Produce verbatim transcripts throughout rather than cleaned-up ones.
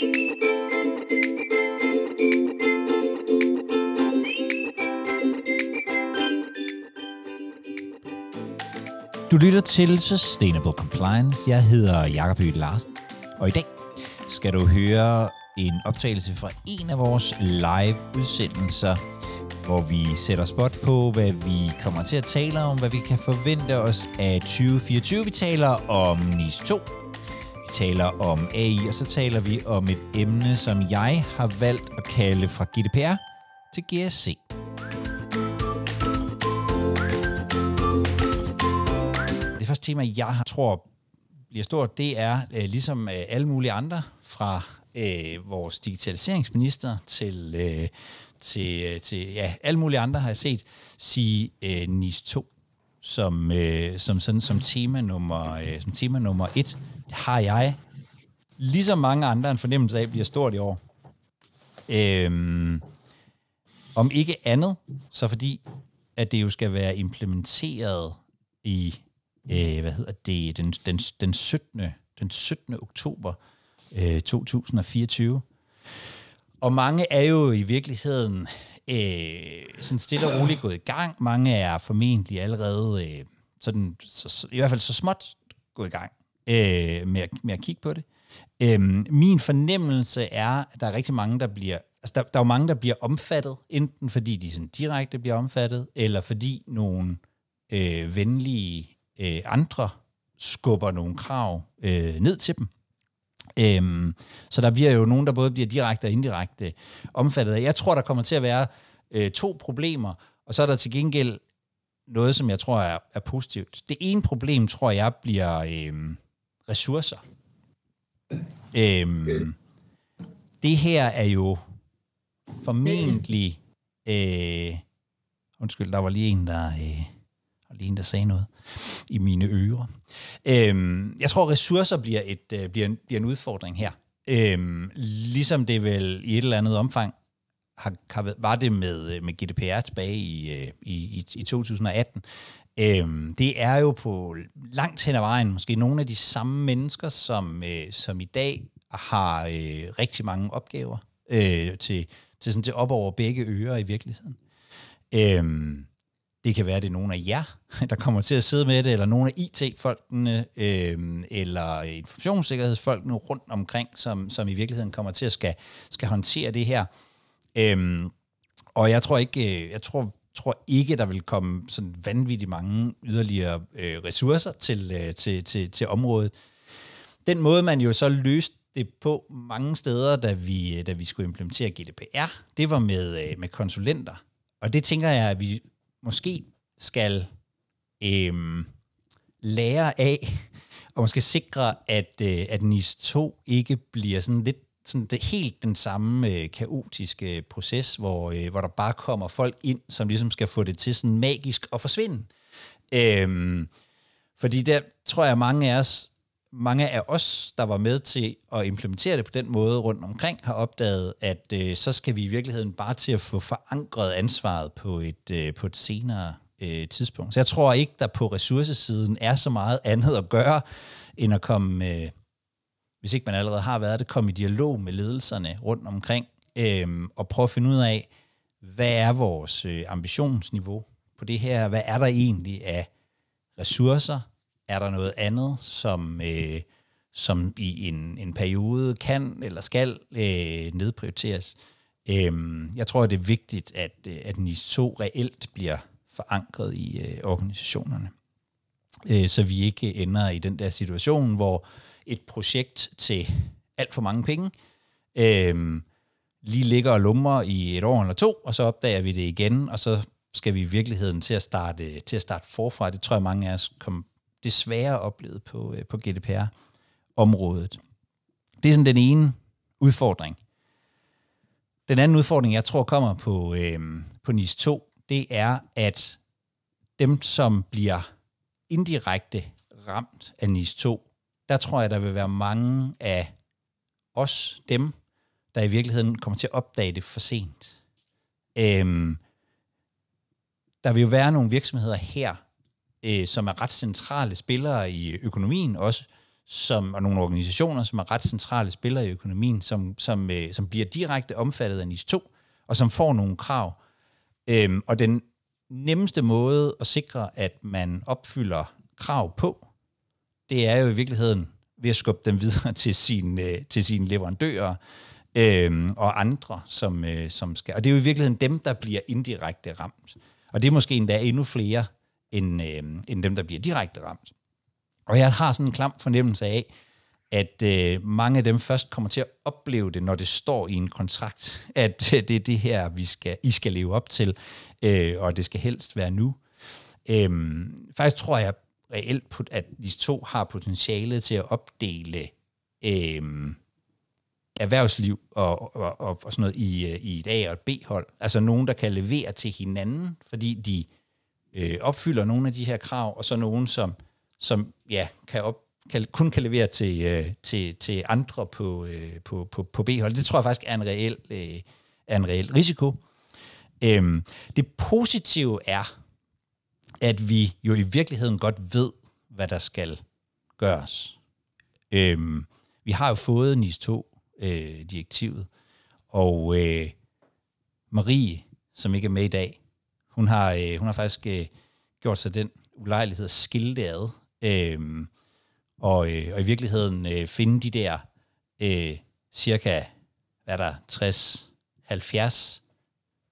Du lytter til Sustainable Compliance. Jeg hedder Jacob Høedt Larsen, og i dag skal du høre en optagelse fra en af vores live-udsendelser, hvor vi sætter spot på, hvad vi kommer til at tale om, hvad vi kan forvente os af tyve fireogtyve. Vi taler om N I S to, vi taler om A I, og så taler vi om et emne, som jeg har valgt at kalde fra G D P R til G R C. Det første tema, jeg tror bliver stort, det er ligesom alle mulige andre fra øh, vores digitaliseringsminister til... Øh, Til, til ja, alle mulige andre har jeg set sige øh, N I S to som, øh, som, sådan, som, tema nummer, øh, som tema nummer et. Det har jeg, ligesom mange andre, en fornemmelse af, bliver stort i år. Øhm, om ikke andet, så fordi, at det jo skal være implementeret i, øh, hvad hedder det, den, den, den, syttende. den syttende oktober øh, to tusind fireogtyve. Og mange er jo i virkeligheden øh, sådan stille og roligt gået i gang. Mange er formentlig allerede øh, sådan, så, i hvert fald så småt gået i gang øh, med, at, med at kigge på det. Øh, min fornemmelse er, at der er rigtig mange, der bliver, altså der, der er jo mange, der bliver omfattet, enten fordi de sådan direkte bliver omfattet, eller fordi nogle øh, venlige øh, andre skubber nogle krav øh, ned til dem. Øhm, så der bliver jo nogen, der både bliver direkte og indirekte omfattet af. Jeg tror, der kommer til at være øh, to problemer, og så er der til gengæld noget, som jeg tror er, er positivt. Det ene problem, tror jeg, bliver øh, ressourcer. Øhm, det her er jo formentlig... Øh, undskyld, der var lige en, der... Øh, lige en, der sagde noget i mine ører. Øhm, jeg tror, ressourcer bliver, et, øh, bliver, en, bliver en udfordring her. Øhm, ligesom det vel i et eller andet omfang har, var det med, med G D P R tilbage i, øh, i, i to tusind atten. Øhm, det er jo på langt hen ad vejen måske nogle af de samme mennesker, som, øh, som i dag har øh, rigtig mange opgaver øh, til, til, sådan, til op over begge ører i virkeligheden. Øhm, Det kan være, det er nogle af jer, der kommer til at sidde med det, eller nogle af I T-folkene, øh, eller informationssikkerhedsfolkene rundt omkring, som, som i virkeligheden kommer til at skal, skal håndtere det her. Øh, og jeg tror ikke, jeg tror, tror ikke, der vil komme sådan vanvittigt mange yderligere øh, ressourcer til, øh, til, til, til området. Den måde, man jo så løste det på mange steder, da vi, da vi skulle implementere G D P R, det var med, øh, med konsulenter. Og det tænker jeg, at vi... måske skal øhm, lære af, og måske sikre, at, øh, at N I S to ikke bliver sådan lidt sådan det, helt den samme øh, kaotiske proces, hvor, øh, hvor der bare kommer folk ind, som ligesom skal få det til sådan magisk at forsvinde. Øhm, fordi der tror jeg, mange af os, mange af os, der var med til at implementere det på den måde rundt omkring, har opdaget, at øh, så skal vi i virkeligheden bare til at få forankret ansvaret på et, øh, på et senere øh, tidspunkt. Så jeg tror ikke, der på ressourcesiden er så meget andet at gøre, end at komme, øh, hvis ikke man allerede har været det, komme i dialog med ledelserne rundt omkring, øh, og prøve at finde ud af, hvad er vores øh, ambitionsniveau på det her, hvad er der egentlig af ressourcer. Er der noget andet, som, øh, som i en, en periode kan eller skal øh, nedprioriteres? Øhm, jeg tror, det er vigtigt, at, at N I S to reelt bliver forankret i øh, organisationerne. Øh, så vi ikke ender i den der situation, hvor et projekt til alt for mange penge øh, lige ligger og lummer i et år eller to, og så opdager vi det igen, og så skal vi i virkeligheden til at starte, til at starte forfra. Det tror jeg, mange af os kommer desværre oplevet på, på G D P R-området. Det er sådan den ene udfordring. Den anden udfordring, jeg tror kommer på, øh, på N I S to, det er, at dem, som bliver indirekte ramt af N I S to, der tror jeg, der vil være mange af os, dem, der i virkeligheden kommer til at opdage det for sent. Øh, der vil jo være nogle virksomheder her, som er ret centrale spillere i økonomien også, som, og nogle organisationer, som er ret centrale spillere i økonomien, som, som, øh, som bliver direkte omfattet af N I S to, og som får nogle krav. Øhm, og den nemmeste måde at sikre, at man opfylder krav på, det er jo i virkeligheden ved at skubbe dem videre til sine, til sine leverandører øhm, og andre, som, øh, som skal. Og det er jo i virkeligheden dem, der bliver indirekte ramt. Og det er måske endda endnu flere, end, øh, end dem, der bliver direkte ramt. Og jeg har sådan en klam fornemmelse af, at øh, mange af dem først kommer til at opleve det, når det står i en kontrakt, at øh, det er det her, vi skal, I skal leve op til, øh, og det skal helst være nu. Øh, faktisk tror jeg reelt, at de to har potentiale til at opdele øh, erhvervsliv og, og, og, og sådan noget i, i et A- og et B-hold. Altså nogen, der kan levere til hinanden, fordi de øh, opfylder nogle af de her krav, og så nogen, som som ja, kan op, kan, kun kan levere til, øh, til, til andre på, øh, på, på, på B-hold. Det tror jeg faktisk er en reel, øh, er en reel risiko. Øhm, det positive er, at vi jo i virkeligheden godt ved, hvad der skal gøres. Øhm, vi har jo fået N I S to-direktivet, øh, og øh, Marie, som ikke er med i dag, hun har, øh, hun har faktisk øh, gjort sig den ulejlighed at skille det ad. Øhm, og, øh, og i virkeligheden øh, finde de der øh, cirka hvad der tres til halvfjerds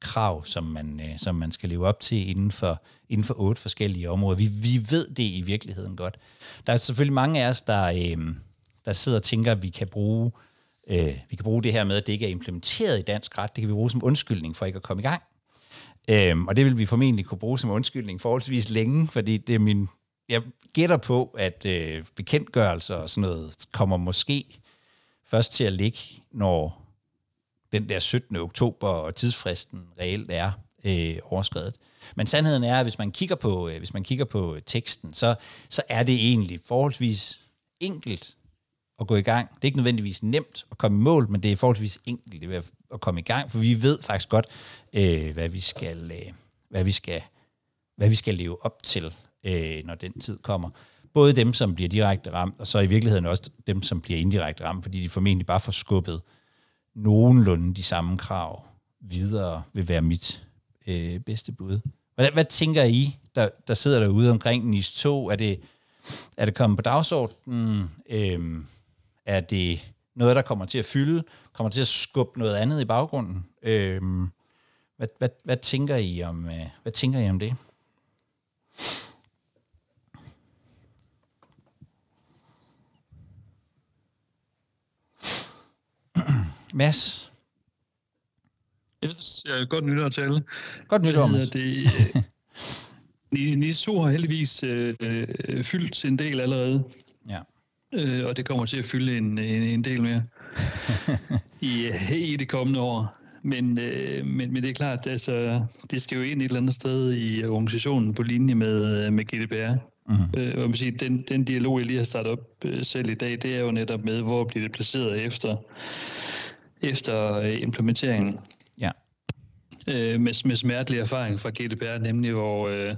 krav, som man, øh, som man skal leve op til inden for, inden for otte forskellige områder. Vi, vi ved det i virkeligheden godt. Der er selvfølgelig mange af os, der, øh, der sidder og tænker, at vi kan bruge øh, vi kan bruge det her med, at det ikke er implementeret i dansk ret. Det kan vi bruge som undskyldning for ikke at komme i gang. Øhm, og det vil vi formentlig kunne bruge som undskyldning forholdsvis længe, fordi det er min... Jeg gætter på, at øh, bekendtgørelser og sådan noget kommer måske først til at ligge, når den der syttende oktober og tidsfristen reelt er øh, overskredet. Men sandheden er, at hvis man kigger på, øh, hvis man kigger på teksten, så, så er det egentlig forholdsvis enkelt at gå i gang. Det er ikke nødvendigvis nemt at komme i mål, men det er forholdsvis enkelt at komme i gang, for vi ved faktisk godt, øh, hvad vi skal, øh, hvad vi skal, hvad vi skal leve op til, øh, når den tid kommer. Både dem, som bliver direkte ramt, og så i virkeligheden også dem, som bliver indirekte ramt, fordi de formentlig bare får skubbet nogenlunde de samme krav videre, vil være mit øh, bedste bud. Hvad, hvad tænker I, der, der sidder derude omkring N I S to? Er det, er det kommet på dagsordenen? Øh, Er det noget, der kommer til at fylde? Kommer til at skubbe noget andet i baggrunden? Øhm, hvad, hvad, hvad, tænker I om, øh, hvad tænker I om det? Mads? Yes, ja, godt nytår til alle. Godt nytår, Mads. Det, N I S to har heldigvis øh, øh, fyldt en del allerede. Ja. Øh, og det kommer til at fylde en, en, en del mere I, i det kommende år. Men, øh, men, men det er klart, altså, det skal jo ind et eller andet sted i organisationen på linje med, med G D P R. Mm-hmm. Øh, og man siger, den, den dialog, jeg lige har startet op øh, selv i dag, det er jo netop med, hvor bliver det placeret efter, efter øh, implementeringen. Ja. Øh, med, med smertelig erfaring fra G D P R, nemlig hvor, øh,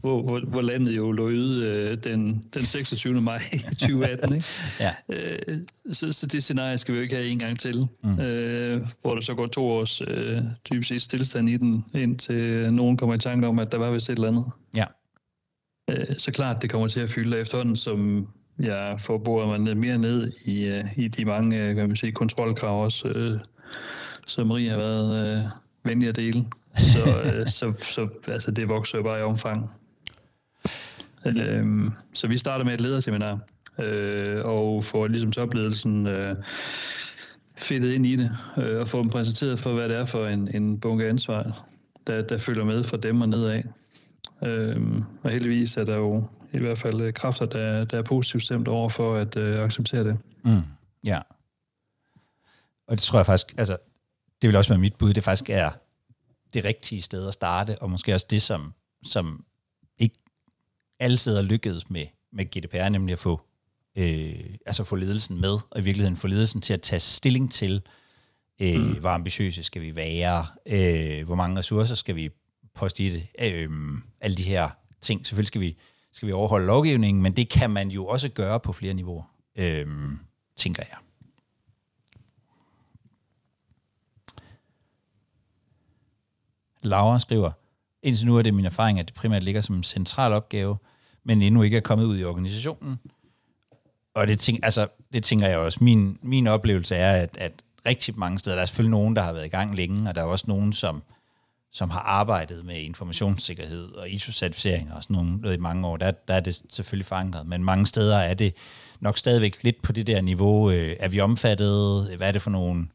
hvor, hvor, hvor landet jo lå øde øh, den, den seksogtyvende maj tyve atten. Ikke? Ja. Øh, så, så det scenarie skal vi jo ikke have en gang til, mm. øh, hvor der så går to års øh, dybt set stillestand i den, indtil nogen kommer i tanke om, at der var vist et eller andet. Ja. Øh, så klart, det kommer til at fylde efterhånden, som jeg får boret mig mere ned i, øh, i de mange øh, kan man sige, kontrolkrav også, øh, som Marie har været... Øh, venlig at dele, så, øh, så, så altså, det vokser jo bare i omfang. Øh, så vi starter med et lederseminar, øh, og får ligesom topledelsen øh, fedtet ind i det, øh, og får dem præsenteret for, hvad det er for en, en bunke ansvar, der, der følger med fra dem og nedad. Øh, og heldigvis er der jo i hvert fald kræfter, der, der er positivt stemt over for at øh, acceptere det. Mm, ja. Og det tror jeg faktisk... altså det vil også være mit bud, det faktisk er det rigtige sted at starte, og måske også det, som, som ikke alle steder lykkedes med, med G D P R, nemlig at få, øh, altså få ledelsen med, og i virkeligheden få ledelsen til at tage stilling til, øh, mm. hvor ambitiøse skal vi være, øh, hvor mange ressourcer skal vi poste i det, øh, alle de her ting. Selvfølgelig skal vi, skal vi overholde lovgivningen, men det kan man jo også gøre på flere niveauer, øh, tænker jeg. Laura skriver, indtil nu er det min erfaring, at det primært ligger som en central opgave, men endnu ikke er kommet ud i organisationen. Og det, tænk, altså, det tænker jeg også. Min, min oplevelse er, at, at rigtig mange steder, der er selvfølgelig nogen, der har været i gang længe, og der er også nogen, som, som har arbejdet med informationssikkerhed og I S O-certificering og sådan nogle, noget i mange år. Der, der er det selvfølgelig forankret, men mange steder er det nok stadigvæk lidt på det der niveau. Øh, er vi omfattet? Hvad er det for nogle...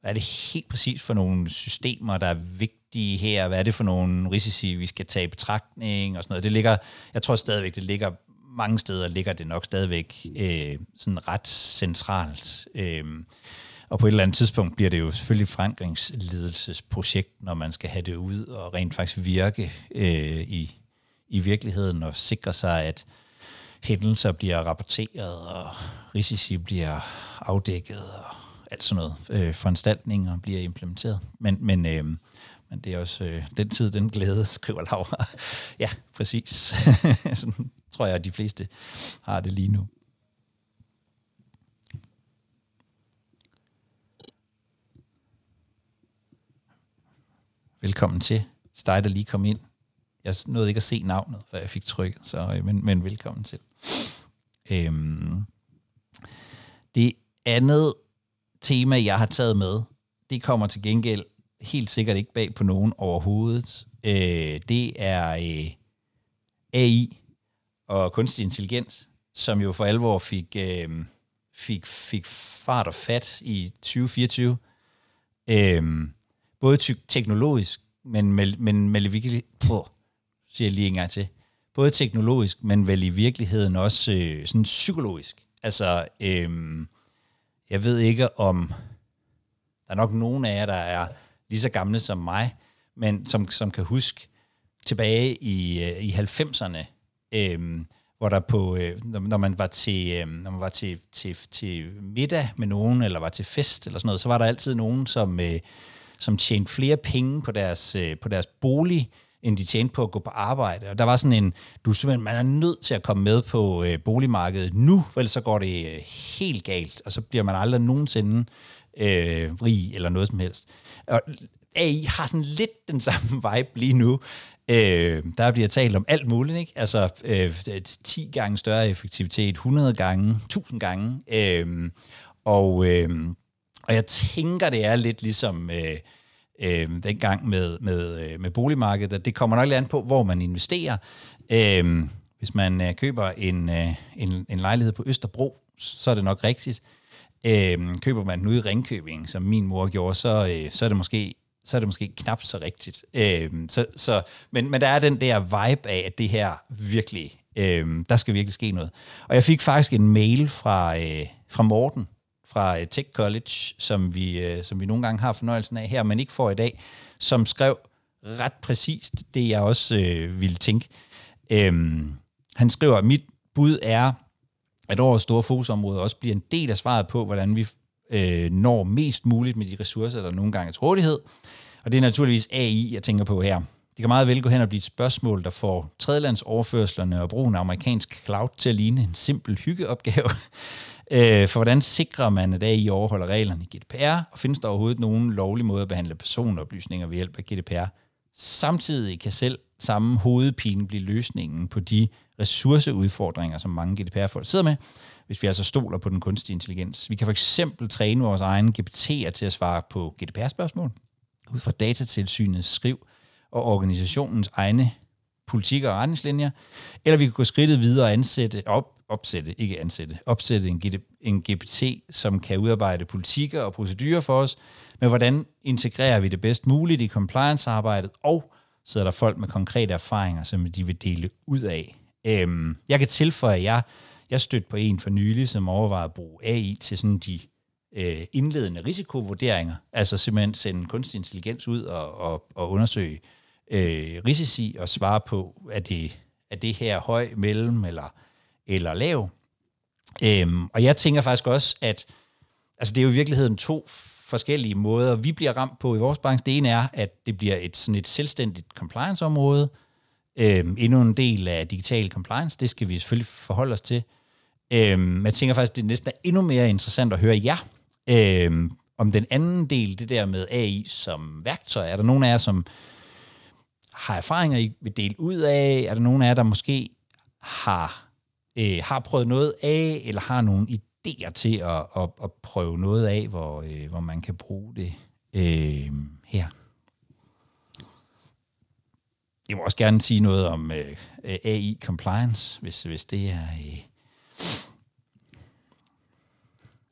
Hvad er det helt præcis for nogle systemer, der er vigtige her? Hvad er det for nogle risici, vi skal tage i betragtning og sådan noget? Det ligger, jeg tror stadigvæk, det ligger mange steder, ligger det nok stadigvæk øh, sådan ret centralt. Øh. Og på et eller andet tidspunkt bliver det jo selvfølgelig forankringsledelsesprojekt, når man skal have det ud og rent faktisk virke øh, i, i virkeligheden og sikre sig, at hændelser bliver rapporteret og risici bliver afdækket og alt sådan noget, øh, foranstaltninger bliver implementeret. Men, men, øh, men det er også øh, den tid, den glæde, skriver Laura. Ja, præcis. Sådan tror jeg, at de fleste har det lige nu. Velkommen til. Til dig, der lige kom ind. Jeg nåede ikke at se navnet, for jeg fik trykket, så, øh, men, men velkommen til. Øhm, det andet tema, jeg har taget med, det kommer til gengæld helt sikkert ikke bag på nogen overhovedet. Øh, det er øh, A I og kunstig intelligens, som jo for alvor fik, øh, fik, fik fart og fat i tyve fireogtyve. Øh, både teknologisk, men, med, men med virkelig, prøv, siger jeg lige en gang til. Både teknologisk, men vel i virkeligheden også øh, sådan psykologisk. Altså... Øh, Jeg ved ikke om, der er nok nogen af jer, der er lige så gamle som mig, men som, som kan huske tilbage i, i halvfemserne, øh, hvor der på, øh, når man var, til, øh, når man var til, til, til middag med nogen, eller var til fest, eller sådan noget, så var der altid nogen, som, øh, som tjente flere penge på deres, øh, på deres bolig, end de tjente på at gå på arbejde. Og der var sådan en, du simpelthen, man er nødt til at komme med på øh, boligmarkedet nu, for ellers så går det øh, helt galt, og så bliver man aldrig nogensinde øh, rig eller noget som helst. Og A I har sådan lidt den samme vibe lige nu. Øh, der bliver talt om alt muligt, ikke? Altså øh, ti gange større effektivitet, hundrede gange, tusind gange. Øh, og, øh, og jeg tænker, det er lidt ligesom... Øh, Øhm, dengang med, med, med boligmarkedet, at det kommer nok lidt an på, hvor man investerer. Øhm, hvis man øh, køber en, øh, en, en lejlighed på Østerbro, så er det nok rigtigt. Øhm, køber man den ude i Ringkøbing, som min mor gjorde, så, øh, så, er, det måske, så er det måske knap så rigtigt. Øhm, så, så, men, men der er den der vibe af, at det her virkelig, øh, der skal virkelig ske noget. Og jeg fik faktisk en mail fra, øh, fra Morten, fra Tech College, som vi, som vi nogle gange har fornøjelsen af her, men ikke får i dag, som skrev ret præcist det, jeg også øh, ville tænke. Øhm, han skriver, at mit bud er, at årets store fokusområde også bliver en del af svaret på, hvordan vi øh, når mest muligt med de ressourcer, der nogle gange er til rådighed. Og det er naturligvis A I, jeg tænker på her. Det kan meget vel gå hen og blive et spørgsmål, der får tredjelandsoverførslerne og brugen af amerikansk cloud til at ligne en simpel hyggeopgave. For hvordan sikrer man, at A I overholder reglerne i G D P R, og findes der overhovedet nogen lovlig måde at behandle personoplysninger ved hjælp af G D P R? Samtidig kan selv samme hovedpine blive løsningen på de ressourceudfordringer, som mange G D P R-folk sidder med, hvis vi altså stoler på den kunstige intelligens. Vi kan for eksempel træne vores egne G P T'er til at svare på G D P R-spørgsmål, ud fra Datatilsynets skriv og organisationens egne politikker og retningslinjer, eller vi kan gå skridtet videre og ansætte op, opsætte, ikke ansætte, opsætte en, en G P T, som kan udarbejde politikker og procedurer for os, men hvordan integrerer vi det bedst muligt i compliance-arbejdet, og så er der folk med konkrete erfaringer, som de vil dele ud af. Øhm, jeg kan tilføje, at jeg, jeg stødte på en for nylig, som overvejede at bruge A I til sådan de øh, indledende risikovurderinger, altså simpelthen sende kunstig intelligens ud og, og, og undersøge øh, risici og svare på, er det, er det her høj, mellem eller eller lav. Øhm, og jeg tænker faktisk også, at altså det er jo i virkeligheden to forskellige måder, vi bliver ramt på i vores branche. Det ene er, at det bliver et, sådan et selvstændigt compliance-område, Øhm, endnu en del af digital compliance, det skal vi selvfølgelig forholde os til. Øhm, jeg tænker faktisk, det næsten er endnu mere interessant at høre jer øhm, om den anden del, det der med A I som værktøj. Er der nogen af jer, som har erfaringer, I vil dele ud af? Er der nogen af jer, der måske har, øh, har prøvet noget af, eller har nogle idéer til at, at, at prøve noget af, hvor, øh, hvor man kan bruge det øh, her? Jeg må også gerne sige noget om øh, A I compliance, hvis, hvis det er... Øh.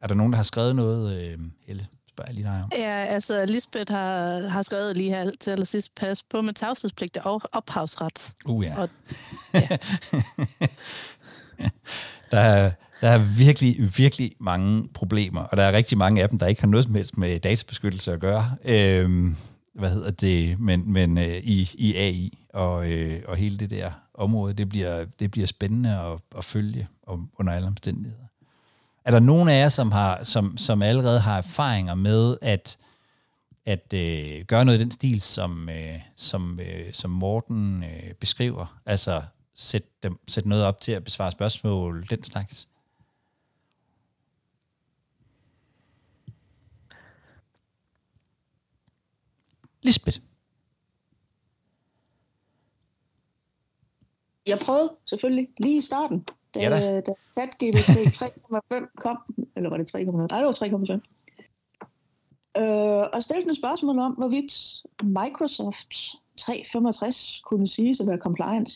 Er der nogen, der har skrevet noget, øh, Helle? Spørger jeg lige dig om. Ja, altså Lisbeth har, har skrevet lige her til allersidst, pas på med tavshedspligt og ophavsret. Uh ja. Og, ja. der, er, der er virkelig, virkelig mange problemer, og der er rigtig mange af dem, der ikke har noget som helst med databeskyttelse at gøre. Øh, hvad hedder det, men, men øh, i, i A I og, øh, og hele det der område, det bliver, det bliver spændende at, at følge om, under alle omstændigheder. Er der nogen af jer, som, har, som, som allerede har erfaringer med at, at øh, gøre noget i den stil, som, øh, som, øh, som Morten øh, beskriver? Altså sætte sæt noget op til at besvare spørgsmål, den slags? Lisbeth? Jeg prøvede selvfølgelig lige i starten, da, ja da. da ChatGPT tre komma fem kom, eller var det tre komma nul? Nej, det var tre komma syv. Øh, og stillede et spørgsmål om, hvorvidt Microsoft tre hundrede femogtres kunne siges at være compliant.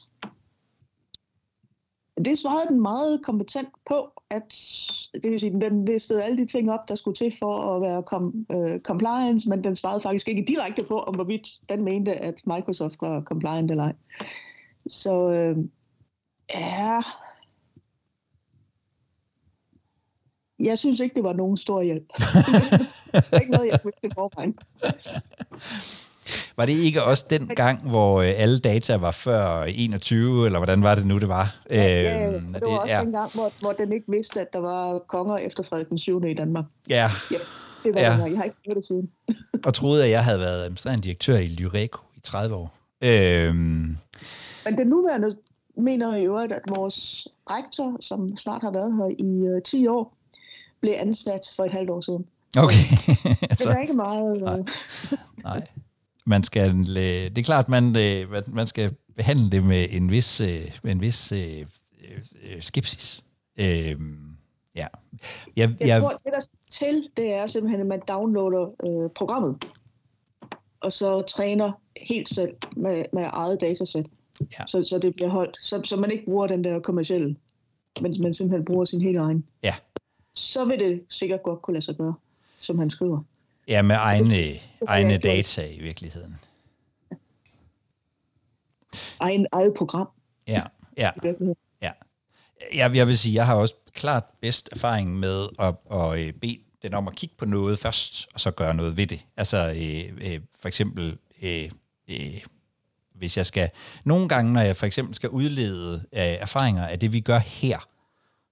Det svarede den meget kompetent på, at det vil sige, den listede alle de ting op, der skulle til for at være com, øh, compliance, men den svarede faktisk ikke direkte på, om hvorvidt den mente, at Microsoft var compliant eller ej. Så øh, ja, jeg synes ikke, det var nogen stor hjælp. Det var ikke noget, jeg kunne ikke forvejen. Var det ikke også den gang, hvor alle data var før enogtyve, eller hvordan var det nu, det var? Ja, ja, det var det, også ja. Den gang, hvor, hvor den ikke vidste, at der var konger efter Frederik den syvende i Danmark. Ja. Ja det var ja. Den, jeg har ikke gjort det siden. Og troede, at jeg havde været administrerende direktør i Lyreco i tredive år. Øhm. Men den nuværende mener i øvrigt, at vores rektor, som snart har været her i uh, ti år, blev ansat for et halvt år siden. Okay. Altså, det er ikke meget. Nej. Nej. Man skal, det er klart, man, man skal behandle det med en vis, med en vis øh, øh, skepsis. Øh, ja. jeg, jeg, jeg tror, det der skal til, det er simpelthen, at man downloader øh, programmet, og så træner helt selv med, med eget datasæt, ja. så, så det bliver holdt. Så, så man ikke bruger den der kommercielle, men man simpelthen bruger sin helt egen. Ja. Så vil det sikkert godt kunne lade sig gøre, som han skriver. Ja, med egne, egne data i virkeligheden. Egen eget program. Ja, ja, ja. Jeg, jeg vil sige, jeg har også klart bedst erfaring med at, at bede den om at kigge på noget først, og så gøre noget ved det. Altså øh, øh, for eksempel, øh, øh, hvis jeg skal, nogle gange, når jeg for eksempel skal udlede øh, erfaringer af det, vi gør her,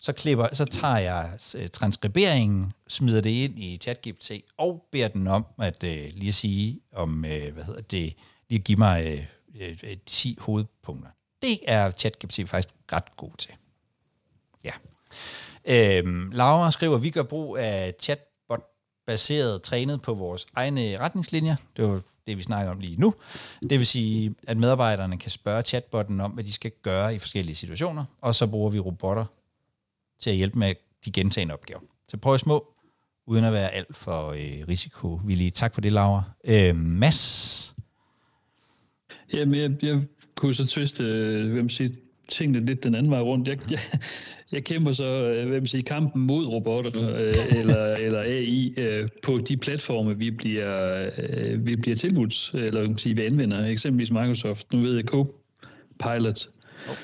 Så, klipper, så tager jeg transkriberingen, smider det ind i ChatGPT og beder den om at øh, lige at sige om øh, hvad hedder det, lige at give mig øh, øh, ti hovedpunkter. Det er ChatGPT faktisk ret god til. Ja. Øhm, Laura skriver, vi gør brug af chatbot baseret trænet på vores egne retningslinjer. Det var det, vi snakker om lige nu. Det vil sige, at medarbejderne kan spørge chatbotten om, hvad de skal gøre i forskellige situationer, og så bruger vi robotter til at hjælpe med de gentagende opgaver. Så prøv små, uden at være alt for øh, risikovillige. Tak for det, Laura. Øh, Mads? Jamen, jeg, jeg kunne så twiste øh, sige, tingene lidt den anden vej rundt. Jeg, jeg, jeg kæmper så øh, sige, kampen mod robotter øh, eller, eller A I øh, på de platforme, vi bliver, øh, vi bliver tilbudt, eller kan sige, vi anvender. Eksempelvis Microsoft, nu ved jeg, CoPilot. Oh.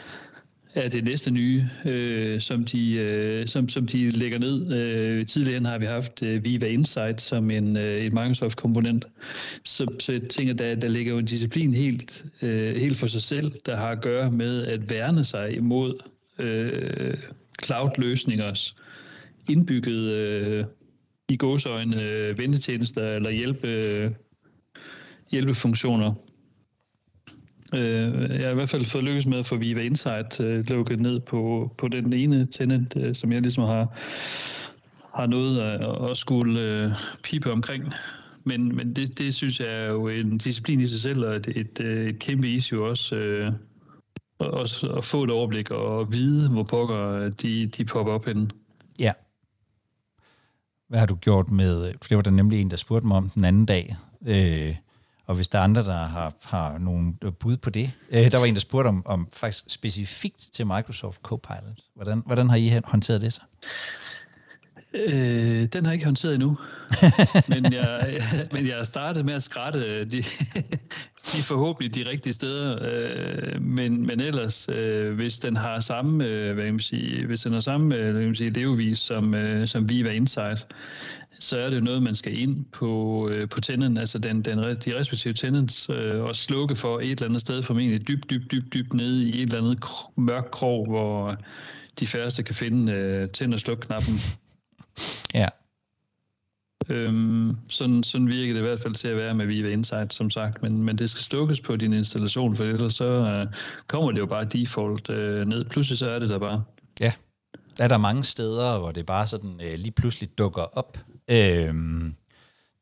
Ja, det næste nye, øh, som, de, øh, som, som de lægger ned. Øh, tidligere har vi haft øh, Viva Insight som en, øh, en Microsoft-komponent. Så, så jeg tænker, der, der ligger jo en disciplin helt, øh, helt for sig selv, der har at gøre med at værne sig imod øh, cloud-løsningers indbyggede øh, i gåseøjne øh, ventetjenester eller hjælpe, øh, hjælpefunktioner. Jeg har i hvert fald fået lykkes med at få Viva Insight øh, lukket ned på, på den ene tenant, øh, som jeg ligesom har, har noget at, at skulle øh, pipe omkring. Men, men det, det synes jeg er jo en disciplin i sig selv, og et, et, et kæmpe issue også, øh, også at få et overblik og vide, hvor pokker de, de popper op henne. Ja. Hvad har du gjort med, for det var der nemlig en, der spurgte mig om den anden dag, øh, og hvis der er andre, der har, har nogle bud på det. Øh, der var en, der spurgte om, om faktisk specifikt til Microsoft CoPilot. Hvordan, hvordan har I håndteret det så? Øh, den har jeg ikke håndteret endnu. men, jeg, jeg, men jeg har startet med at skrætte de, de forhåbentlig de rigtige steder. Øh, men, men ellers, øh, hvis den har samme, øh, hvad jeg vil sige, hvis den har samme øh, hvad jeg vil sige, levevis som, øh, som Viva Insight, så er det jo noget, man skal ind på, øh, på tenant, altså den, den, de respektive tenants, øh, og slukke for et eller andet sted, formentlig dybt, dybt, dybt, dybt nede i et eller andet k- mørk krog, hvor de færreste kan finde øh, tænd- og sluk-knappen. Ja. Øhm, sådan, sådan virker det i hvert fald til at være med Viva Insight, som sagt, men, men det skal slukkes på din installation, for ellers så øh, kommer det jo bare default øh, ned. Pludselig så er det der bare. Ja. Er der mange steder, hvor det bare sådan øh, lige pludselig dukker op? Øhm,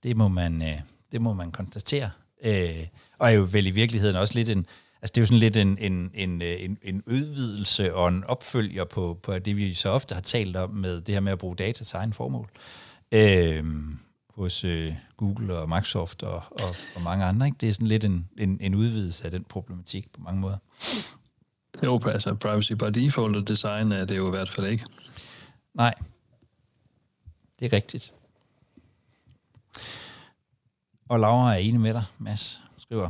det må man øh, det må man konstatere øh, og er jo vel i virkeligheden også lidt en, altså det er jo sådan lidt en en en en, en udvidelse og en opfølger på på det, vi så ofte har talt om med det her med at bruge data til egen formål øh, hos øh, Google og Microsoft og, og, og mange andre, ikke? Det er sådan lidt en, en en udvidelse af den problematik på mange måder. Jo, altså privacy by default og design er det jo i hvert fald ikke. Nej, det er rigtigt. Og Laura er enig med dig, Mads skriver.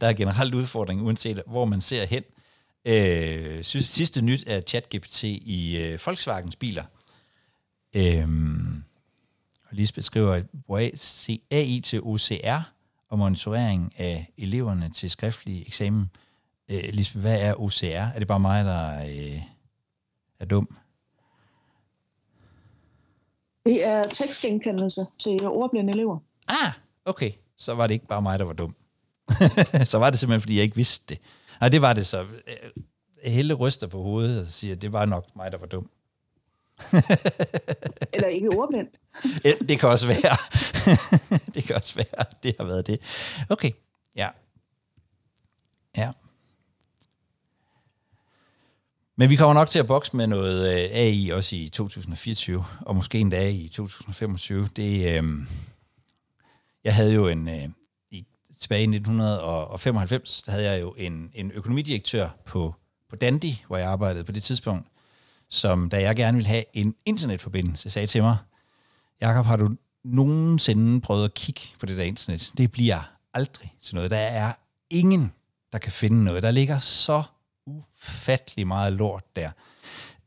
Der er generelt udfordring, uanset hvor man ser hen. Øh, sidste nyt er ChatGPT i øh, Volkswagens biler. Øh, og Lisbeth skriver, at A I til O C R og monitorering af eleverne til skriftlig eksamen. Øh, Lisbeth, hvad er O C R? Er det bare mig, der øh, er dum? Det er tekstgenkendelse til ordblinde elever. Ah, okay. Så var det ikke bare mig, der var dum. Så var det simpelthen, fordi jeg ikke vidste det. Nej, det var det så. Helle ryster på hovedet og siger, det var nok mig, der var dum. Eller ikke ordblind. Det kan også være. Det kan også være. Det har været det. Okay, ja. Ja. Men vi kommer nok til at bokse med noget A I også i to tusind fireogtyve, og måske endda i to tusind femogtyve. Det, øh, jeg havde jo en, øh, i, tilbage i nitten femoghalvfems, der havde jeg jo en, en økonomidirektør på, på Dandy, hvor jeg arbejdede på det tidspunkt, som da jeg gerne ville have en internetforbindelse, sagde til mig, Jacob, har du nogensinde prøvet at kigge på det der internet? Det bliver aldrig til noget. Der er ingen, der kan finde noget. Der ligger så ufattelig meget lort der.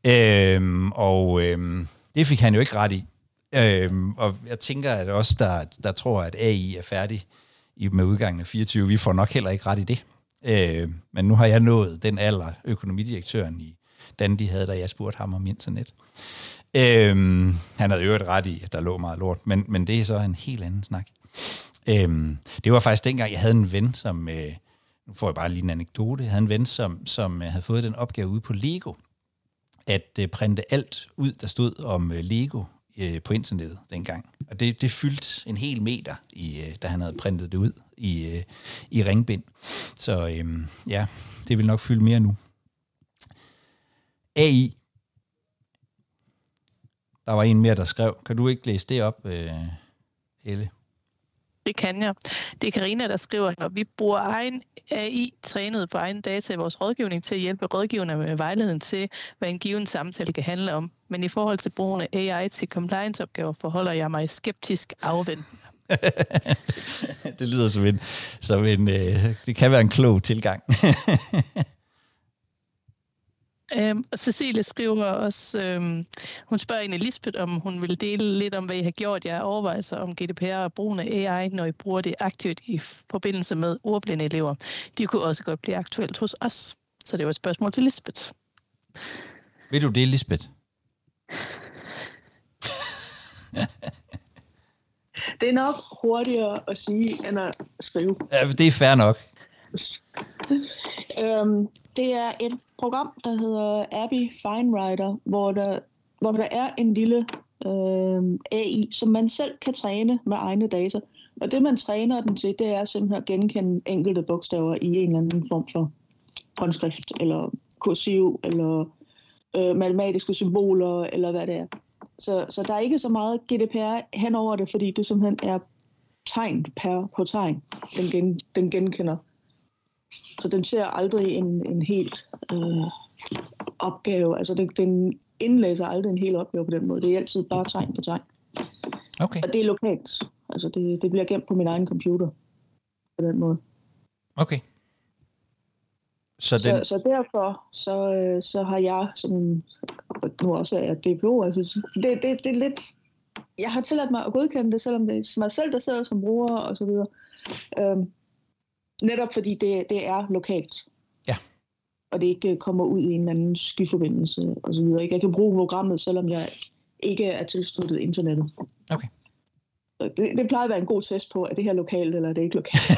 Øhm, og øhm, det fik han jo ikke ret i. Øhm, og jeg tænker, at os, der, der tror, at A I er færdig med udgangen af fireogtyve, vi får nok heller ikke ret i det. Øhm, men nu har jeg nået den alder, økonomidirektøren i Dandy havde, da jeg spurgte ham om internet. Øhm, han havde øvrigt ret i, at der lå meget lort, men, men det er så en helt anden snak. Øhm, det var faktisk dengang, jeg havde en ven, som... Øh, Nu får jeg bare lige en anekdote. Jeg havde en ven, som, som havde fået den opgave ude på Lego, at uh, printe alt ud, der stod om uh, Lego uh, på internettet dengang. Og det, det fyldte en hel meter, i, uh, da han havde printet det ud i, uh, i ringbind. Så um, ja, det vil nok fylde mere nu. A I. Der var en mere, der skrev. Kan du ikke læse det op, uh, Helle? Det kan jeg. Det er Karina, der skriver, at vi bruger egen A I trænet på egen data i vores rådgivning til at hjælpe rådgiverne med vejledning til, hvad en given samtale kan handle om. Men i forhold til brugen af A I til compliance-opgaver forholder jeg mig skeptisk afventende. Det lyder som en, som en øh, det kan være en klog tilgang. Øhm, og Cecilie skriver også, øhm, hun spørger egentlig Lisbeth, om hun vil dele lidt om, hvad I har gjort jer overvejelser om G D P R og brugen af A I, når I bruger det aktivt i forbindelse med ordblinde elever. De kunne også godt blive aktuelt hos os. Så det var et spørgsmål til Lisbeth. Vil du det, Lisbeth? Det er nok hurtigere at sige, end at skrive. Ja, det er fair nok. øhm, det er et program, der hedder Abbey Fine Writer, hvor der, hvor der er en lille øh, A I, som man selv kan træne med egne data. Og det, man træner den til, det er simpelthen at genkende enkelte bogstaver i en eller anden form for håndskrift, eller kursiv, eller øh, matematiske symboler, eller hvad det er. Så, så der er ikke så meget G D P R hen over det, fordi det simpelthen er tegn per på tegn, den, gen, den genkender. Så den ser aldrig en, en helt øh, opgave. Altså den, den indlæser aldrig en hel opgave på den måde. Det er altid bare tegn på tegn. Okay. Og det er lokalt. Altså det, det bliver gemt på min egen computer på den måde. Okay. Så, den... så, så derfor så, så har jeg, som nu også er D P O, altså det, det, det er lidt... Jeg har tilladt mig at godkende det, selvom det er mig selv, der sidder som bruger og så videre. Øhm, netop fordi det, det er lokalt. Ja. Og det ikke kommer ud i en eller anden skyforbindelse og så videre. Jeg kan bruge programmet, selvom jeg ikke er tilsluttet internettet. Okay. Det, det plejer at være en god test på, at det her er lokalt, eller er det ikke lokalt.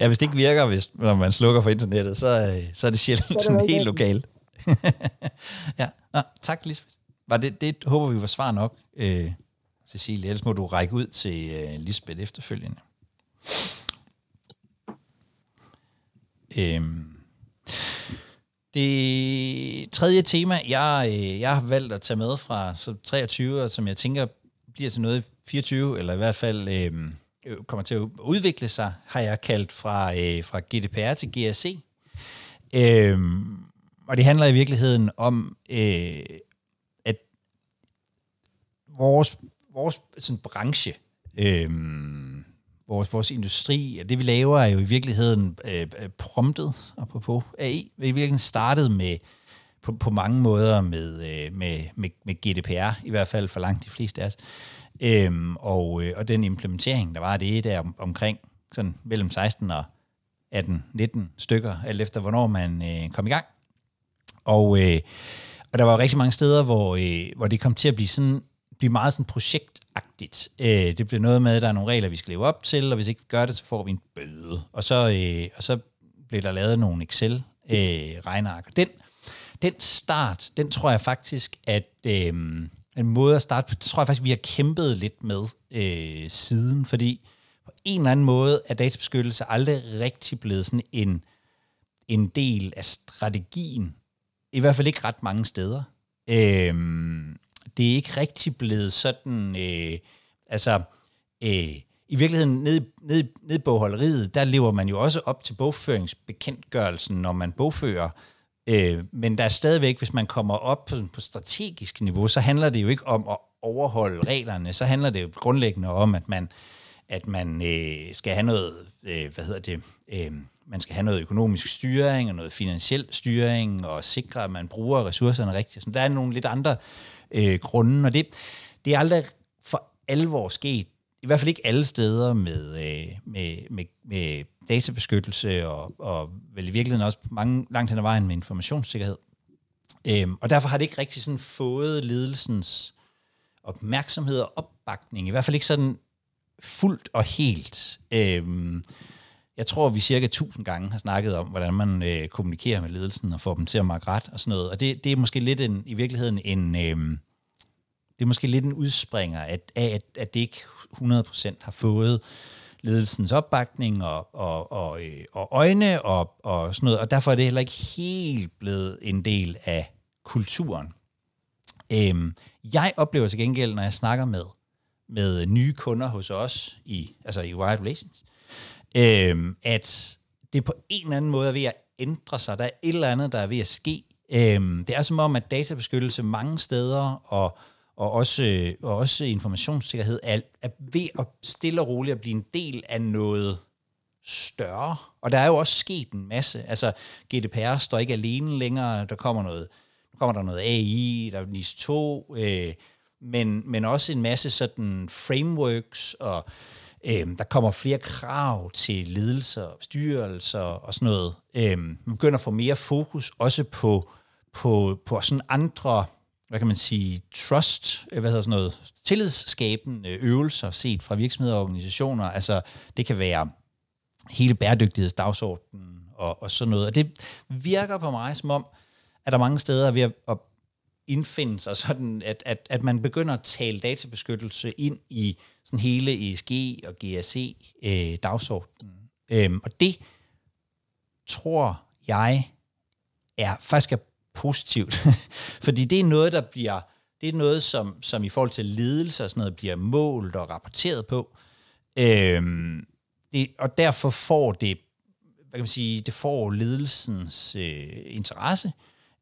Ja, hvis det ikke virker, hvis, når man slukker for internettet, så, så er det sjældent sådan helt lokalt. Ja. Nå, tak, Lisbeth. Var det, det håber vi var svar nok, øh, Cecilie. Ellers må du række ud til øh, Lisbeth efterfølgende. Øhm. Det tredje tema, jeg, øh, jeg har valgt at tage med fra så treogtyve, og som jeg tænker bliver til noget fireogtyve, eller i hvert fald øh, kommer til at udvikle sig, har jeg kaldt fra, øh, fra G D P R til G R C. Øh, og det handler i virkeligheden om... Øh, vores, vores sådan branche, øh, vores, vores industri, og det vi laver er jo i virkeligheden øh, promptet, apropos A I, vi i virkeligheden startede med, på, på mange måder med, øh, med, med, med G D P R, i hvert fald for langt de fleste af os, øh, og, øh, og den implementering, der var det der om, omkring sådan mellem seksten og atten, nitten stykker, alt efter hvornår man øh, kom i gang. Og, øh, og der var rigtig mange steder, hvor, øh, hvor det kom til at blive sådan, bliver meget sådan projektagtigt. Øh, det bliver noget med, at der er nogle regler, vi skal leve op til, og hvis ikke vi gør det, så får vi en bøde. Og så, øh, og så bliver der lavet nogle Excel-regneark. Øh, den, den start, den tror jeg faktisk, at øh, en måde at starte på, tror jeg faktisk, vi har kæmpet lidt med øh, siden, fordi på en eller anden måde er databeskyttelse aldrig rigtig blevet sådan en, en del af strategien. I hvert fald ikke ret mange steder. Øh, Det er ikke rigtig blevet sådan, øh, altså øh, i virkeligheden nede, nede, nede i bogholderiet, der lever man jo også op til bogføringsbekendtgørelsen, når man bogfører, øh, men der er stadigvæk, hvis man kommer op på, på strategisk niveau, så handler det jo ikke om at overholde reglerne, så handler det jo grundlæggende om, at man, at man øh, skal have noget, øh, hvad hedder det, øh, man skal have noget økonomisk styring og noget finansiel styring og sikre, at man bruger ressourcerne rigtigt. Så der er nogle lidt andre Øh, grunden, og det, det er aldrig for alvor sket, i hvert fald ikke alle steder med, øh, med, med, med databeskyttelse og, og vel i virkeligheden også mange, langt hen ad vejen med informationssikkerhed. Øhm, og derfor har det ikke rigtig sådan fået ledelsens opmærksomhed og opbakning, i hvert fald ikke sådan fuldt og helt. Øhm, jeg tror, vi cirka tusind gange har snakket om, hvordan man øh, kommunikerer med ledelsen og får dem til at markere ret og sådan noget. Og det, det er måske lidt en, i virkeligheden en, øh, det er måske lidt en udspringer af, at, at det ikke hundrede procent har fået ledelsens opbakning og, og, og, øh, og øjne og, og sådan noget. Og derfor er det heller ikke helt blevet en del af kulturen. Øh, jeg oplever til gengæld, når jeg snakker med, med nye kunder hos os, i, altså i Wired Relations, Øhm, at det på en eller anden måde er ved at ændre sig. Der er et eller andet, der er ved at ske. Øhm, det er som om, at databeskyttelse mange steder, og, og, også, og også informationssikkerhed, er, er ved at stille og roligt at blive en del af noget større. Og der er jo også sket en masse. Altså, G D P R står ikke alene længere. Der kommer, noget, der, kommer der noget A I, der er N I S to, øh, men, men også en masse sådan frameworks og... Øhm, der kommer flere krav til ledelser, bestyrelser og sådan noget. Øhm, man begynder at få mere fokus også på, på, på sådan andre, hvad kan man sige, trust, hvad hedder sådan noget, tillidsskabende øvelser set fra virksomheder og organisationer. Altså det kan være hele bæredygtighedsdagsordenen og, og sådan noget. Og det virker på mig som om, at der mange steder ved at indfinde sig sådan, at, at, at man begynder at tale databeskyttelse ind i sådan hele E S G og G R C-dagsordenen. Øh, øhm, og det tror jeg er faktisk er positivt. Fordi det er noget, der bliver, det er noget, som, som i forhold til ledelse og sådan noget, bliver målt og rapporteret på. Øhm, det, og derfor får det, hvad kan man sige, det får ledelsens øh, interesse.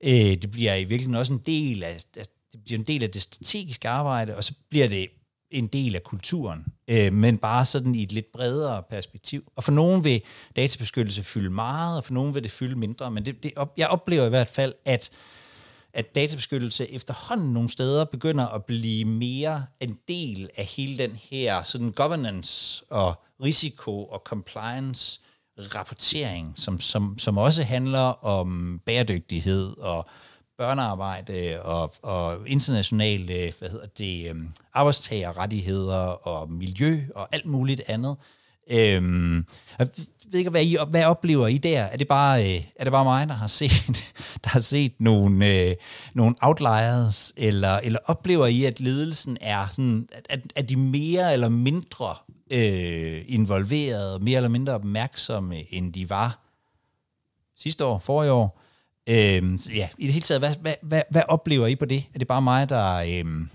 Øh, det bliver i virkeligheden også en del af, det bliver en del af det strategiske arbejde, og så bliver det en del af kulturen, øh, men bare sådan i et lidt bredere perspektiv. Og for nogen vil databeskyttelse fylde meget, og for nogen vil det fylde mindre, men det, det op, jeg oplever i hvert fald, at, at databeskyttelse efterhånden nogle steder begynder at blive mere en del af hele den her sådan governance og risiko og compliance rapportering, som, som, som også handler om bæredygtighed og børnearbejde og, og internationale, hvad hedder det, arbejdstagerrettigheder og miljø og alt muligt andet. Øhm, jeg ved ikke, hvad I hvad oplever I der? Er det bare, øh, er det bare mig, der har set, der har set nogle, øh, nogle outliers, eller, eller oplever I, at ledelsen er sådan, at, at de mere eller mindre øh, involverede, mere eller mindre opmærksomme, end de var sidste år, forrige år? Øhm, ja, i det hele taget, hvad, hvad, hvad, hvad oplever I på det? Er det bare mig, der, øhm,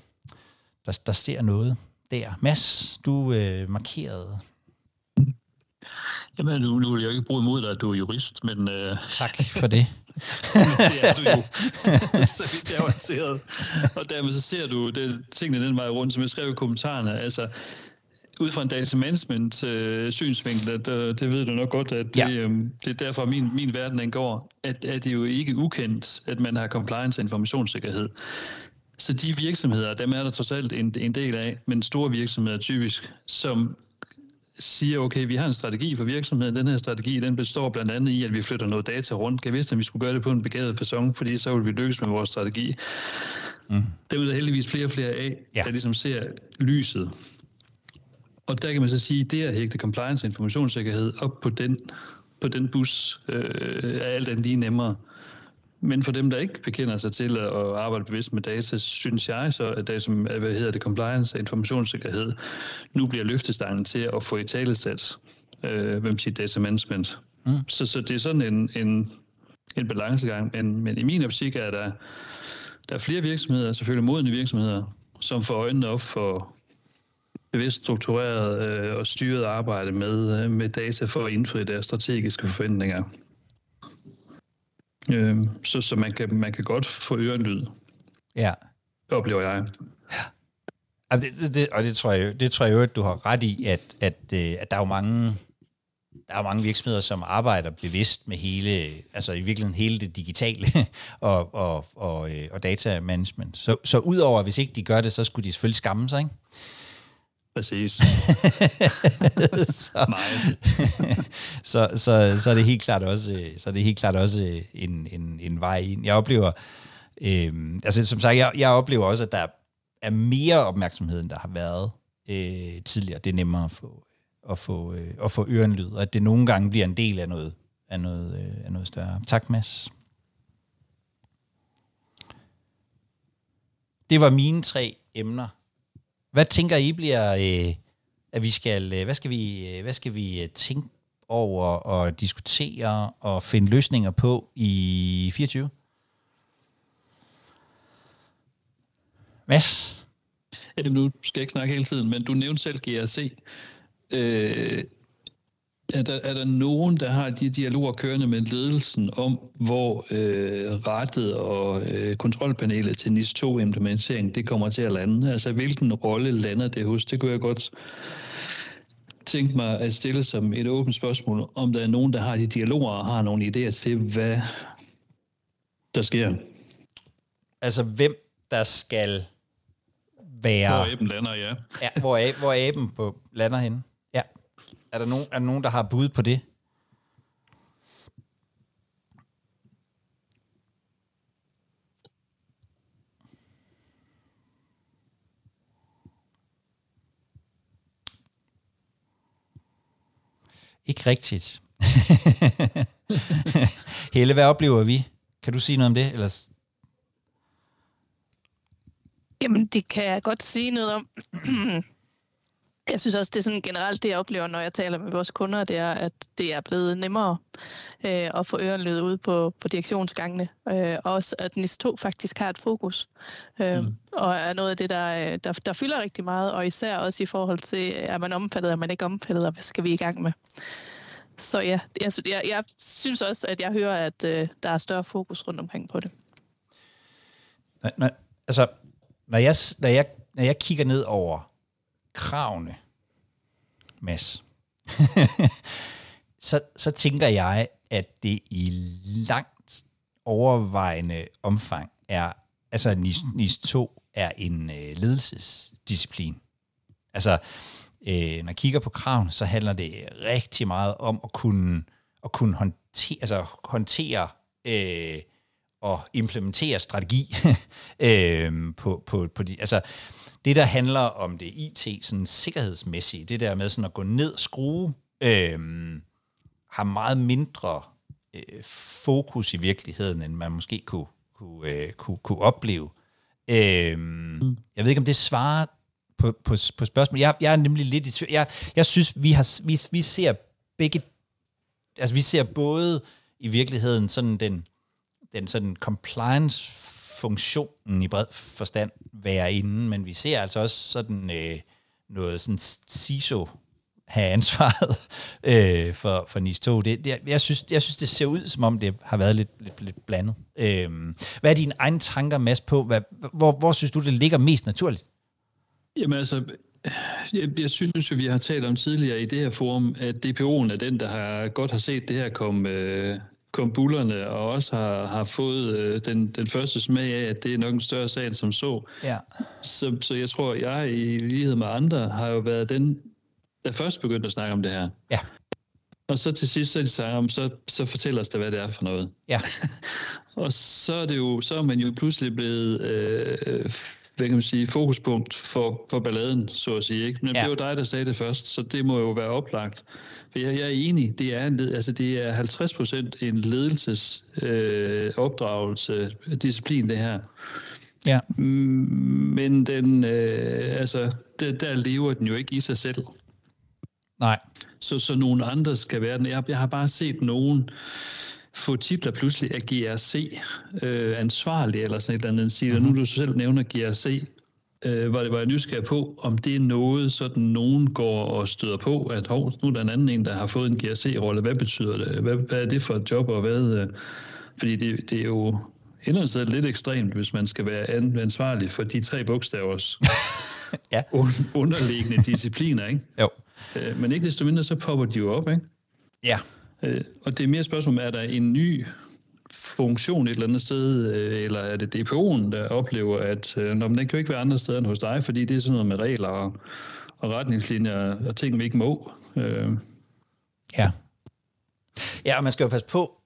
der, der ser noget der? Mads, du øh, markerede. Jamen, nu, nu vil jeg ikke bruge imod dig, at du er jurist, men... Øh... Tak for det. Det er du jo, så vidt jeg er orienteret. Og dermed så ser du det, tingene den vej rundt, som jeg skrev i kommentarerne. Altså, ud fra en data management øh, synsvinkel, at, øh, det ved du nok godt, at det, ja. øh, det er derfor, min, min verden den går, at, at det er jo ikke ukendt, at man har compliance og informationssikkerhed. Så de virksomheder, dem er der trods alt en, en del af, men store virksomheder typisk, som... siger, okay, vi har en strategi for virksomheden. Den her strategi, den består blandt andet i, at vi flytter noget data rundt. Kan vidste, at vi skulle gøre det på en begavet facon, fordi så ville vi lykkes med vores strategi. Mm. Dem er der heldigvis flere og flere af, ja. Der ligesom ser lyset. Og der kan man så sige, det at hægte compliance og informationssikkerhed op på den, på den bus, øh, er alt andet lige nemmere. Men for dem, der ikke bekender sig til at arbejde bevidst med data, synes jeg så, at data, hvad hedder det, compliance og informationssikkerhed, nu bliver løftestangen til at få i talesat, øh, hvem siger data management. Mm. Så, så det er sådan en, en, en balancegang. Men, men i min optik er der, der er flere virksomheder, selvfølgelig modne virksomheder, som får øjnene op for bevidst struktureret øh, og styret arbejde med, øh, med data for at indfri deres strategiske forventninger. Så, så man, kan, man kan godt få ørenlyd. Ja. Det oplever jeg. Ja. Det, det, og det tror jeg, det tror jeg jo, at du har ret i, at, at, at der er jo mange, der er mange virksomheder, som arbejder bevidst med hele, altså i virkeligheden hele det digitale og, og, og, og data management. Så, så udover, at hvis ikke de gør det, så skulle de selvfølgelig skamme sig, ikke? Præcis. så, så, så, så er det helt klart også, så er det helt klart også en, en, en vej ind. Jeg oplever, øh, altså som sagt, jeg, jeg oplever også, at der er mere opmærksomhed, end der har været øh, tidligere. Det er nemmere at få, at få, øh, at få ørenlyd, og at det nogle gange bliver en del af noget, af noget, øh, af noget større. Tak, Mads. Det var mine tre emner. Hvad tænker I bliver, øh, at vi skal, øh, hvad skal vi, øh, hvad skal vi øh, tænke over og diskutere og finde løsninger på i fireogtyve? Mads? Ja, nu skal jeg ikke snakke hele tiden, men du nævnte selv G R C. Øh, er, der, er der nogen, der har de dialoger kørende med ledelsen om, hvor øh, rettet og øh, kontrolpanelet til N I S to implementering, det kommer til at lande? Altså, hvilken rolle lander det hos? Det kunne jeg godt tænke mig at stille som et åbent spørgsmål, om der er nogen, der har de dialoger og har nogle idéer til, hvad der sker. Altså, hvem der skal være... Hvor aben lander, ja. Ja, hvor, ab, hvor aben på lander henne. Er der, nogen, er der nogen, der har bud på det? Ikke rigtigt. Helle, hvad oplever vi? Kan du sige noget om det? Ellers... Jamen, det kan jeg godt sige noget om. Jeg synes også, det er sådan generelt det, jeg oplever, når jeg taler med vores kunder, det er, at det er blevet nemmere øh, at få ørenlyd ud på, på direktionsgangene. Øh, også at N I S to faktisk har et fokus, øh, mm. og er noget af det, der, der, der fylder rigtig meget, og især også i forhold til, er man omfattet, er man ikke omfattet, og hvad skal vi i gang med? Så ja, jeg, jeg, jeg synes også, at jeg hører, at øh, der er større fokus rundt omkring på det. Nej, nej, altså, når jeg, når, jeg, når jeg kigger ned over kravene, Mads, så, så tænker jeg, at det i langt overvejende omfang er, altså N I S to er en øh, ledelsesdisciplin. Altså, øh, når jeg kigger på kraven, så handler det rigtig meget om at kunne, at kunne håndtere, altså håndtere øh, og implementere strategi øh, på, på, på de, altså, det, der handler om det I T, sådan sikkerhedsmæssigt, det der med sådan at gå ned og skrue, øh, har meget mindre øh, fokus i virkeligheden, end man måske kunne, kunne, øh, kunne, kunne opleve. Øh, mm. Jeg ved ikke, om det svarer på, på, på spørgsmålet. Jeg, jeg er nemlig lidt i tvivl. Jeg, jeg synes, vi, har, vi, vi ser begge... Altså, vi ser både i virkeligheden sådan den, den sådan compliance funktionen i bred forstand være inde, men vi ser altså også sådan øh, noget sådan C I S O have ansvaret øh, for, for N I S to. Det, det, jeg, synes, jeg synes, det ser ud, som om det har været lidt, lidt, lidt blandet. Øh, hvad er dine egne tanker, Mads, på? Hvad, hvor, hvor synes du, det ligger mest naturligt? Jamen altså, jeg, jeg synes jo, vi har talt om tidligere i det her forum, at D P O'en er den, der har godt har set det her komme... Øh kombullerne, og også har, har fået øh, den, den første smag af, at det er nok en større sag end som så. Ja. så. Så jeg tror, jeg i lighed med andre, har jo været den, der først begyndte at snakke om det her. Ja. Og så til sidst, så de snakker om, så, så fortæller os da, hvad det er for noget. Ja. Og så er det jo, så er man jo pludselig blevet, øh, hvad kan man sige, fokuspunkt for, for balladen, så at sige. Ikke? Men ja. Det var dig, der sagde det først, så det må jo være oplagt. Jeg er enig, det er, en led, altså det er halvtreds procent en ledelsesopdragelse, øh, disciplin det her. Ja. Men den, øh, altså, det, der lever den jo ikke i sig selv. Nej. Så, så nogen andre skal være den. Jeg, jeg har bare set nogen få titler pludselig af G R C øh, ansvarlig eller sådan et eller andet side. Mm-hmm. Nu du selv nævner G R C. Øh, var, var jeg nysgerrig på, om det er noget, sådan nogen går og støder på, at hov, nu er der en anden en, der har fået en G R C-rolle. Hvad betyder det? Hvad, hvad er det for et job, og hvad? Øh, fordi det, det er jo endnu lidt ekstremt, hvis man skal være ansvarlig for de tre bogstavers ja. un- underliggende discipliner, ikke? Jo. Øh, men ikke desto mindre, så popper de jo op, ikke? Ja. Øh, og det er mere spørgsmål, er der en ny funktion et eller andet sted, eller er det D P O'en, der oplever, at øh, den kan jo ikke være andre steder end hos dig, fordi det er sådan noget med regler og, og retningslinjer og ting, vi ikke må. Øh. Ja. Ja, og man skal jo passe på,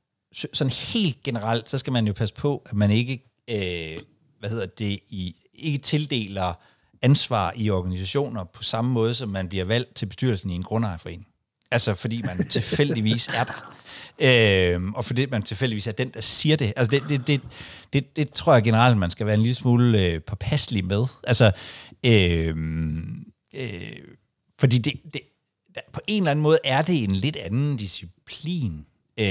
sådan helt generelt, så skal man jo passe på, at man ikke, øh, hvad hedder det, i, ikke tildeler ansvar i organisationer på samme måde, som man bliver valgt til bestyrelsen i en grundejerforening. Altså, fordi man tilfældigvis er der. Øhm, og fordi man tilfældigvis er den, der siger det. Altså, det, det, det, det, det tror jeg generelt, man skal være en lille smule øh, påpasselig med. Altså, øhm, øh, fordi det, det, der, på en eller anden måde er det en lidt anden disciplin, øh,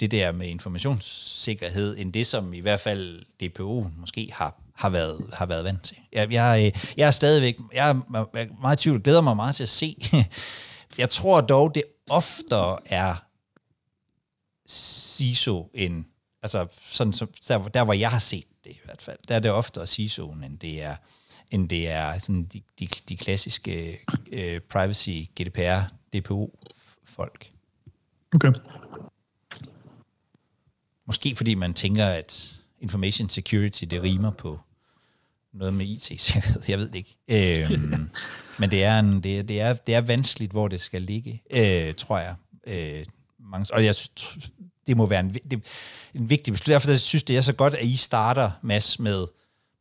det der med informationssikkerhed, end det, som i hvert fald D P O måske har, har, været, har været vant til. Jeg, jeg, jeg er stadigvæk jeg er meget i tvivl, glæder mig meget til at se... Jeg tror dog, det oftere er C I S O end, altså sådan, der, der hvor jeg har set det i hvert fald, der er det oftere C I S O'en, end det er, end det er sådan de, de, de klassiske øh, privacy, G D P R, D P O-folk. Okay. Måske fordi man tænker, at information security, det rimer på noget med I T-sikkerhed, jeg ved det ikke. Øhm, men det er, en, det, det, er, det er vanskeligt, hvor det skal ligge, øh, tror jeg. Øh, mange, og jeg synes, det må være en, det, en vigtig beslutning. Derfor jeg synes det er så godt, at I starter, Mads, med,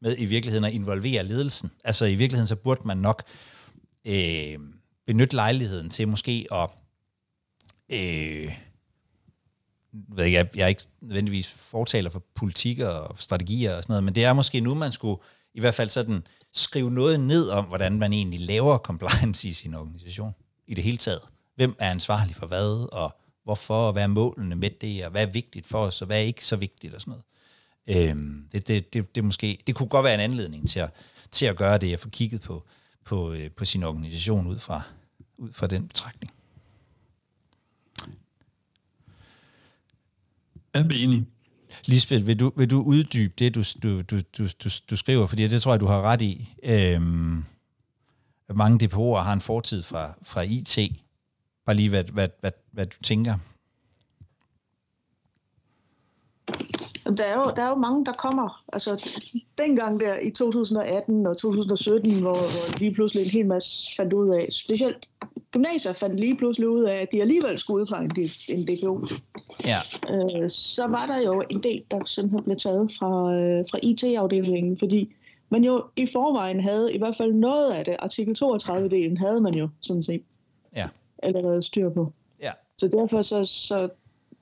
med i virkeligheden at involvere ledelsen. Altså i virkeligheden, så burde man nok øh, benytte lejligheden til måske at Øh, ved ikke, jeg, jeg er ikke nødvendigvis fortaler for politik og strategier og sådan noget, men det er måske nu, man skulle i hvert fald sådan skrive noget ned om, hvordan man egentlig laver compliance i sin organisation i det hele taget. Hvem er ansvarlig for hvad, og hvorfor, og hvad er målene med det, og hvad er vigtigt for os, og hvad er ikke så vigtigt, og sådan noget. Øhm, det, det, det, det, måske, det kunne godt være en anledning til at, til at gøre det, at få kigget på, på, på sin organisation ud fra, ud fra den betragtning. Jeg er enig. Lisbeth, vil du, vil du uddybe det, du, du, du, du, du skriver? Fordi det tror jeg, du har ret i. Øhm, mange D P O'er har en fortid fra, fra I T. Bare lige, hvad, hvad, hvad, hvad du tænker. Der er, jo, der er jo mange, der kommer. Altså, dengang der i to tusind og atten og to tusind og sytten, hvor, hvor lige pludselig en hel masse fandt ud af, specielt gymnasier fandt lige pludselig ud af, at de alligevel skulle udpege en D P O. Ja. Øh, så var der jo en del, der simpelthen blev taget fra, øh, fra I T-afdelingen, fordi man jo i forvejen havde i hvert fald noget af det. Artikel toogtredive-delen havde man jo sådan set. Ja. Allerede styr på. Ja. Så derfor så, så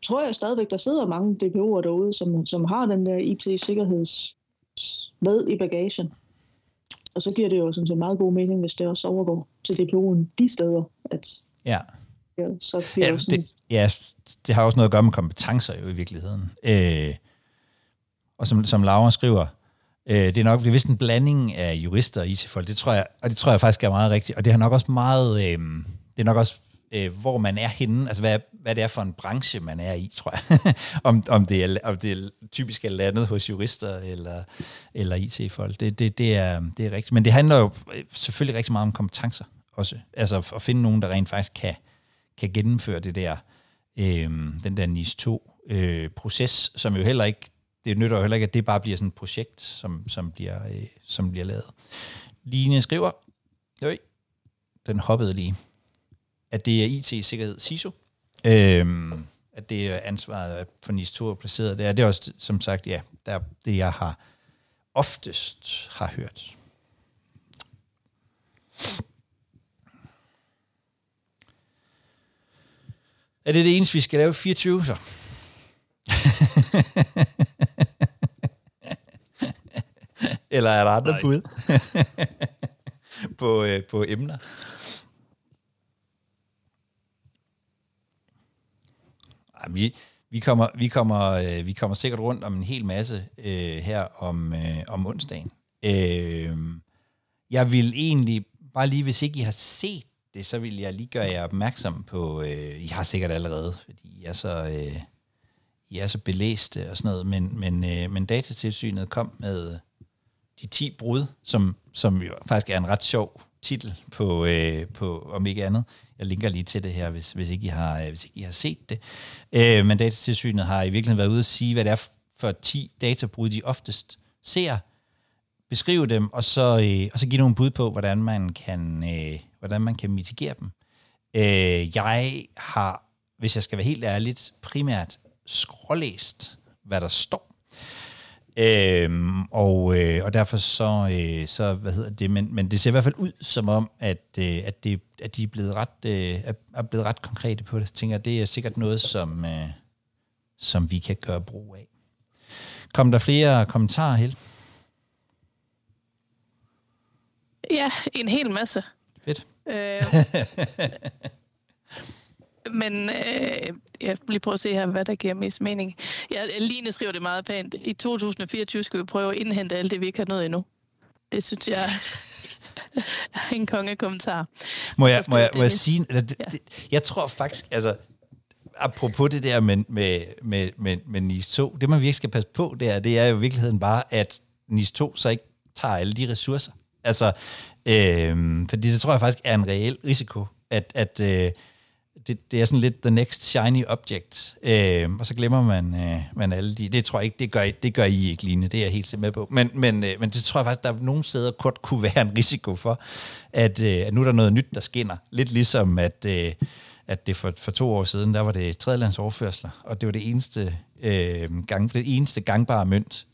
tror jeg stadigvæk, der sidder mange D P O'er derude, som, som har den der I T-sikkerheds med i bagagen. Og så giver det jo sådan set meget god mening, hvis det også overgår til D P O'en de steder. At, ja. Ja, så ja, det, sådan, ja, det har også noget at gøre med kompetencer jo i virkeligheden. Øh, og som, som Laura skriver, øh, det er nok det er vist en blanding af jurister og I T-folk. Det tror jeg, og det tror jeg faktisk er meget rigtigt. Og det har nok også meget... Øh, Det er nok også, øh, hvor man er henne, altså hvad, hvad det er for en branche, man er i, tror jeg. om, om, det er, om det er typisk er landet hos jurister eller, eller I T-folk. Det, det, det, er, det er rigtigt. Men det handler jo selvfølgelig rigtig meget om kompetencer også. Altså at finde nogen, der rent faktisk kan, kan gennemføre det der, øh, den der N I S to-proces, øh, som jo heller ikke, det nytter jo heller ikke, at det bare bliver sådan et projekt, som, som, bliver, øh, som bliver lavet. Line skriver, øh, den hoppede lige. At det er I T-sikkerhed SISO, øhm, at det er ansvaret for N I S to placeret der. Det er også, som sagt, ja, der det, jeg har oftest har hørt. Er det det eneste, vi skal lave fireogtyve, så? Eller er der andre Nej. Bud på, øh, på emner? Vi, vi, kommer, vi, kommer, vi kommer sikkert rundt om en hel masse øh, her om, øh, om onsdagen. Øh, jeg vil egentlig, bare lige hvis ikke I har set det, så vil jeg lige gøre jer opmærksom på, øh, I har sikkert allerede, fordi I er så, øh, I er så belæste og sådan noget, men, men, øh, men Datatilsynet kom med de ti brud, som, som jo faktisk er en ret sjov titel på, øh, på om ikke andet. Jeg linker lige til det her, hvis, hvis, ikke, I har, hvis ikke I har set det. Øh, men Datatilsynet har i virkeligheden været ude at sige, hvad det er for ti databrud, de oftest ser, beskrive dem, og så, øh, og så give nogle bud på, hvordan man kan, øh, hvordan man kan mitigere dem. Øh, jeg har, hvis jeg skal være helt ærlig, primært skrålæst, hvad der står. Øhm, og, øh, og derfor så, øh, så hvad hedder det, men, men det ser i hvert fald ud som om, at, øh, at, det, at de er blevet, ret, øh, er blevet ret konkrete på det. Jeg tænker, det er sikkert noget, som, øh, som vi kan gøre brug af. Kom der flere kommentarer, Helle? Ja, en hel masse. Fedt. Øh, Men øh, jeg vil lige prøve at se her, hvad der giver mest mening. Ja, Line skriver det meget pænt. I to tusind og fireogtyve skal vi prøve at indhente alt det, vi ikke har nået endnu. Det synes jeg er en kongekommentar. Må jeg, må jeg, må jeg sige... Eller, det, ja. det, jeg tror faktisk... altså apropos det der med, med, med, med, med N I S to, det man virkelig skal passe på der, det er jo i virkeligheden bare, at N I S to så ikke tager alle de ressourcer. Altså, øh, fordi det tror jeg faktisk er en reel risiko, at... at øh, Det, det er sådan lidt the next shiny object, øh, og så glemmer man, øh, man alle de... Det tror jeg ikke, det gør, det gør I ikke, Line, det er jeg helt med på. Men, men, øh, men det tror jeg faktisk, der er nogle steder kort kunne være en risiko for, at, øh, at nu er der noget nyt, der skinner. Lidt ligesom, at, øh, at det for, for to år siden, der var det tredjelandsoverførsler, og det var det eneste, øh, gang, det eneste gangbare mønt.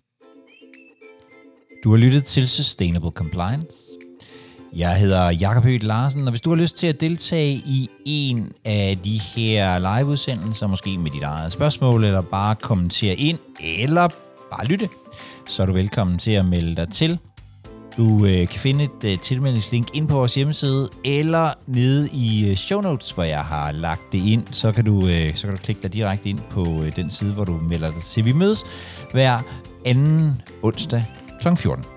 Du har lyttet til Sustainable Compliance. Jeg hedder Jacob Høedt Larsen, og hvis du har lyst til at deltage i en af de her liveudsendelser, måske med dit eget spørgsmål, eller bare kommentere ind, eller bare lytte, så er du velkommen til at melde dig til. Du øh, kan finde et øh, tilmeldingslink ind på vores hjemmeside, eller nede i øh, show notes, hvor jeg har lagt det ind. Så kan du, øh, så kan du klikke dig direkte ind på øh, den side, hvor du melder dig til. Vi mødes hver anden onsdag klokken fjorten.